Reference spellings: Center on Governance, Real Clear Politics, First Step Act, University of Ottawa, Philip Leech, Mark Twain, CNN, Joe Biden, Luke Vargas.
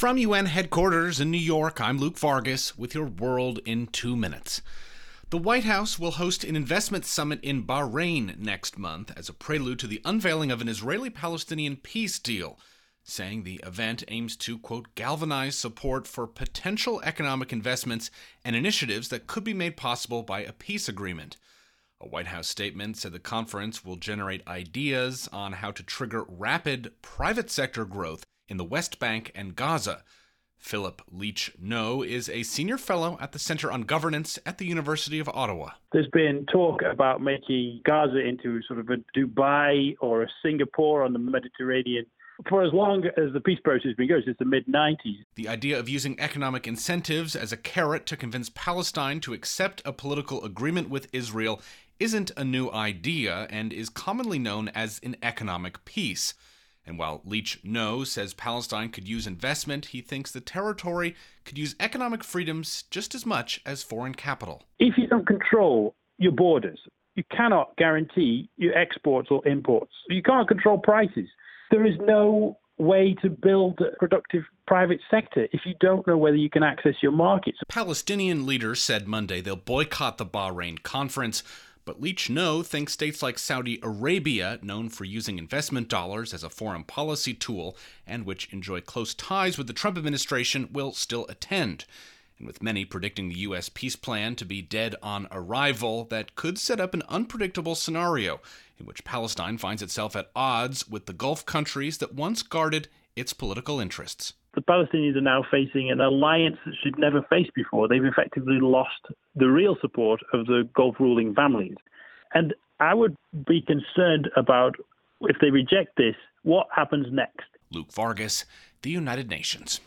From UN headquarters in New York, I'm Luke Vargas with your World in 2 minutes. The White House will host an investment summit in Bahrain next month as a prelude to the unveiling of an Israeli-Palestinian peace deal, saying the event aims to, quote, galvanize support for potential economic investments and initiatives that could be made possible by a peace agreement. A White House statement said the conference will generate ideas on how to trigger rapid private sector growth in the West Bank and Gaza. Philip Leech is a senior fellow at the Center on Governance at the University of Ottawa. There's been talk about making Gaza into sort of a Dubai or a Singapore on the Mediterranean for as long as the peace process has been going, since the mid-'90s. The idea of using economic incentives as a carrot to convince Palestine to accept a political agreement with Israel isn't a new idea and is commonly known as an economic peace. And while Leech says Palestine could use investment, he thinks the territory could use economic freedoms just as much as foreign capital. If you don't control your borders, you cannot guarantee your exports or imports. You can't control prices. There is no way to build a productive private sector if you don't know whether you can access your markets. Palestinian leaders said Monday they'll boycott the Bahrain conference, but Leech thinks states like Saudi Arabia, known for using investment dollars as a foreign policy tool and which enjoy close ties with the Trump administration, will still attend. And with many predicting the U.S. peace plan to be dead on arrival, that could set up an unpredictable scenario in which Palestine finds itself at odds with the Gulf countries that once guarded its political interests. The Palestinians are now facing an alliance that should never face before. They've effectively lost the real support of the Gulf ruling families. And I would be concerned about, if they reject this, what happens next. Luke Vargas, The United Nations.